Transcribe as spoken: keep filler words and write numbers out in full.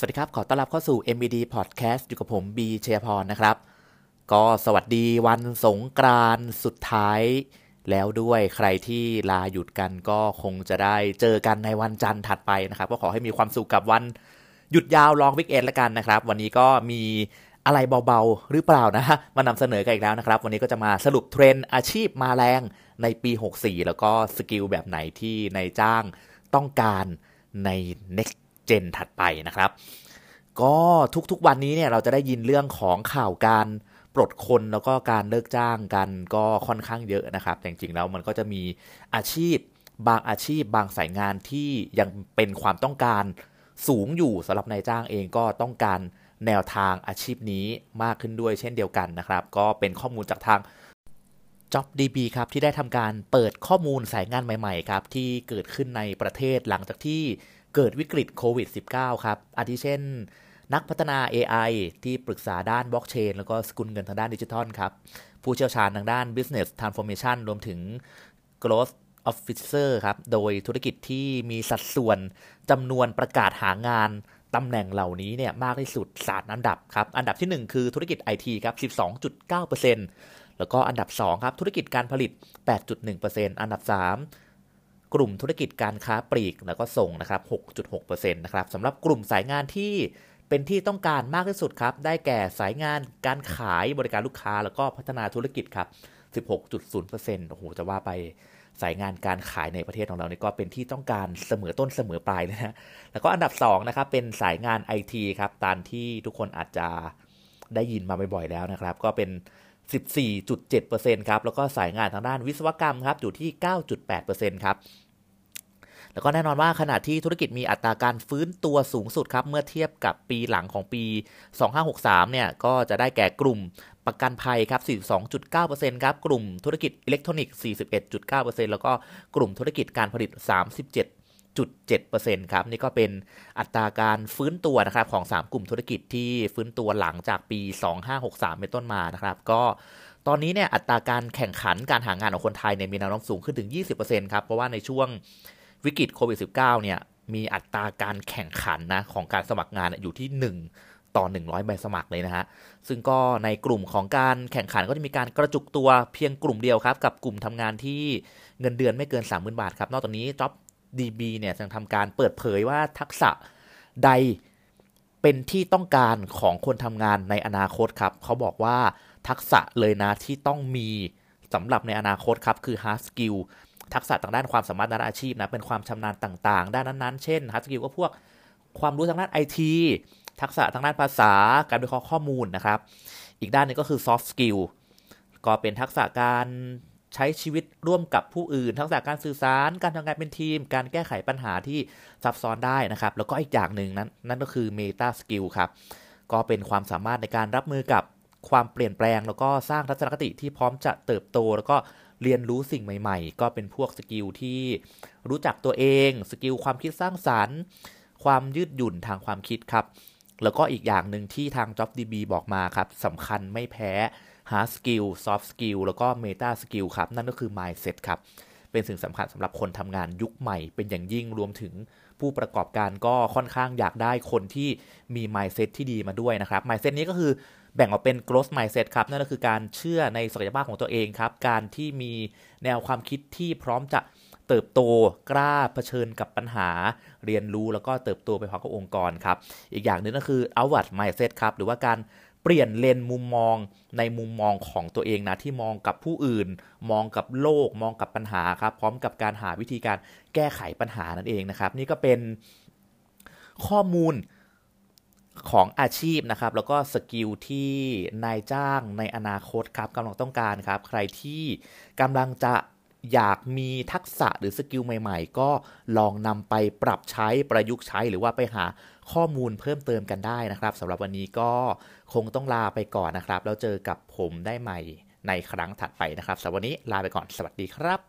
สวัสดีครับขอต้อนรับเข้าสู่ เอ็ม บี ดี Podcast อยู่กับผมบีชัยพรนะครับก็สวัสดีวันสงกรานต์สุดท้ายแล้วด้วยใครที่ลาหยุดกันก็คงจะได้เจอกันในวันจันทร์ถัดไปนะครับก็ขอให้มีความสุขกับวันหยุดยาวลองวิกเอนด์ละกันนะครับวันนี้ก็มีอะไรเบาๆหรือเปล่านะมานำเสนอกันอีกแล้วนะครับวันนี้ก็จะมาสรุปเทรนด์อาชีพมาแรงในปีหกสี่แล้วก็สกิลแบบไหนที่นายจ้างต้องการใน next gen ถัดไปนะครับก็ทุกๆวันนี้เนี่ยเราจะได้ยินเรื่องของข่าวการปลดคนแล้วก็การเลิกจ้างกันก็ค่อนข้างเยอะนะครับแต่จริงๆแล้วมันก็จะมีอาชีพบางอาชีพบางสายงานที่ยังเป็นความต้องการสูงอยู่สำหรับนายจ้างเองก็ต้องการแนวทางอาชีพนี้มากขึ้นด้วยเช่นเดียวกันนะครับก็เป็นข้อมูลจากทาง JobDB ครับที่ได้ทำการเปิดข้อมูลสายงานใหม่ๆครับที่เกิดขึ้นในประเทศหลังจากที่เกิดวิกฤตโควิด สิบเก้า ครับอาทิเช่นนักพัฒนา เอ ไอ ที่ปรึกษาด้านบล็อกเชนแล้วก็สกุลเงินทางด้านดิจิทัลครับผู้เชี่ยวชาญทางด้าน Business Transformation รวมถึง Growth Officer ครับโดยธุรกิจที่มีสัดส่วนจำนวนประกาศหางานตำแหน่งเหล่านี้เนี่ยมากที่สุดสามอันดับครับอันดับที่หนึ่งคือธุรกิจ ไอ ที ครับ สิบสองจุดเก้าเปอร์เซ็นต์ แล้วก็อันดับสองครับธุรกิจการผลิต แปดจุดหนึ่งเปอร์เซ็นต์ อันดับสามกลุ่มธุรกิจการค้าปลีกแล้วก็ส่งนะครับ หกจุดหกเปอร์เซ็นต์ นะครับสำหรับกลุ่มสายงานที่เป็นที่ต้องการมากที่สุดครับได้แก่สายงานการขายบริการลูกค้าแล้วก็พัฒนาธุรกิจครับ สิบหกจุดศูนย์เปอร์เซ็นต์ โอ้โหจะว่าไปสายงานการขายในประเทศของเรานี่ก็เป็นที่ต้องการเสมอต้นเสมอปลายเลยนะแล้วก็อันดับสองนะครับเป็นสายงาน ไอ ที ครับตามที่ทุกคนอาจจะได้ยินมาบ่อยๆแล้วนะครับก็เป็นสิบสี่จุดเจ็ดเปอร์เซ็นต์ ครับแล้วก็สายงานทางด้านวิศวกรรมครับอยู่ที่ เก้าจุดแปดเปอร์เซ็นต์ ครับแล้วก็แน่นอนว่าขณะที่ธุรกิจมีอัตราการฟื้นตัวสูงสุดครับเมื่อเทียบกับปีหลังของปีสองพันห้าร้อยหกสิบสามเนี่ยก็จะได้แก่กลุ่มประกันภัยครับ สี่สิบสองจุดเก้าเปอร์เซ็นต์ ครับกลุ่มธุรกิจอิเล็กทรอนิกส์ สี่สิบเอ็ดจุดเก้าเปอร์เซ็นต์ แล้วก็กลุ่มธุรกิจการผลิต สามสิบเจ็ดจุดเจ็ดเปอร์เซ็นต์ ครับนี่ก็เป็นอัตราการฟื้นตัวนะครับของสามกลุ่มธุรกิจที่ฟื้นตัวหลังจากปีสองพันห้าร้อยหกสิบสามเป็นต้นมานะครับก็ตอนนี้เนี่ยอัตราการแข่งขันการหางานของคนไทยเนี่ยมีแนวโน้มสูงขึ้นถึง ยี่สิบเปอร์เซ็นต์ ครับเพราะว่าในช่วงวิกฤตโควิด สิบเก้า เนี่ยมีอัตราการแข่งขันนะของการสมัครงานอยู่ที่หนึ่งต่อหนึ่งร้อยใบสมัครเลยนะฮะซึ่งก็ในกลุ่มของการแข่งขันก็จะมีการกระจุกตัวเพียงกลุ่มเดียวครับกับกลุ่มทำงานที่เงินเดือนไม่เกิน สามหมื่น บาทครับนอกจากนี้ JobDB เนี่ยยังทำการเปิดเผยว่าทักษะใดเป็นที่ต้องการของคนทำงานในอนาคตครับเขาบอกว่าทักษะเลยนะที่ต้องมีสำหรับในอนาคตครับคือ hard skillทักษะทางด้านความสามารถด้านอาชีพนะเป็นความชำนาญต่างๆด้านนั้นๆเช่น hard skill ก็พวกความรู้ทางด้าน ไอ ที ทักษะทางด้านภาษาการวิเคราะห์ข้อมูลนะครับอีกด้านนึงก็คือ soft skill ก็เป็นทักษะการใช้ชีวิตร่วมกับผู้อื่นทักษะการสื่อสารการทำงานเป็นทีมการแก้ไขปัญหาที่ซับซ้อนได้นะครับแล้วก็อีกอย่างหนึ่งนั้นนั่นก็คือ meta skill ครับก็เป็นความสามารถในการรับมือกับความเปลี่ยนแปลงแล้วก็สร้างทัศนคติที่พร้อมจะเติบโตแล้วก็เรียนรู้สิ่งใหม่ๆก็เป็นพวกสกิลที่รู้จักตัวเองสกิลความคิดสร้างสรรค์ความยืดหยุ่นทางความคิดครับแล้วก็อีกอย่างหนึ่งที่ทาง JobDB บอกมาครับสำคัญไม่แพ้ Hard Skill Soft Skill แล้วก็ Meta Skill ครับนั่นก็คือ Mindset ครับเป็นสิ่งสำคัญสำหรับคนทำงานยุคใหม่เป็นอย่างยิ่งรวมถึงผู้ประกอบการก็ค่อนข้างอยากได้คนที่มี Mindset ที่ดีมาด้วยนะครับ Mindset นี้ก็คือแบ่งออกเป็น growth mindset ครับนั่นก็คือการเชื่อในศักยภาพของตัวเองครับการที่มีแนวความคิดที่พร้อมจะเติบโตกล้าเผชิญกับปัญหาเรียนรู้แล้วก็เติบโตไปพร้อมกับองค์กรครับอีกอย่างนึงก็คือ outward mindset ครับหรือว่าการเปลี่ยนเลนมุมมองในมุมมองของตัวเองนะที่มองกับผู้อื่นมองกับโลกมองกับปัญหาครับพร้อมกับการหาวิธีการแก้ไขปัญหานั่นเองนะครับนี่ก็เป็นข้อมูลของอาชีพนะครับแล้วก็สกิลที่นายจ้างในอนาคตครับกำลังต้องการครับใครที่กำลังจะอยากมีทักษะหรือสกิลใหม่ๆก็ลองนำไปปรับใช้ประยุกต์ใช้หรือว่าไปหาข้อมูลเพิ่มเติมกันได้นะครับสำหรับวันนี้ก็คงต้องลาไปก่อนนะครับแล้วเจอกับผมได้ใหม่ในครั้งถัดไปนะครับสำหรับวันนี้ลาไปก่อนสวัสดีครับ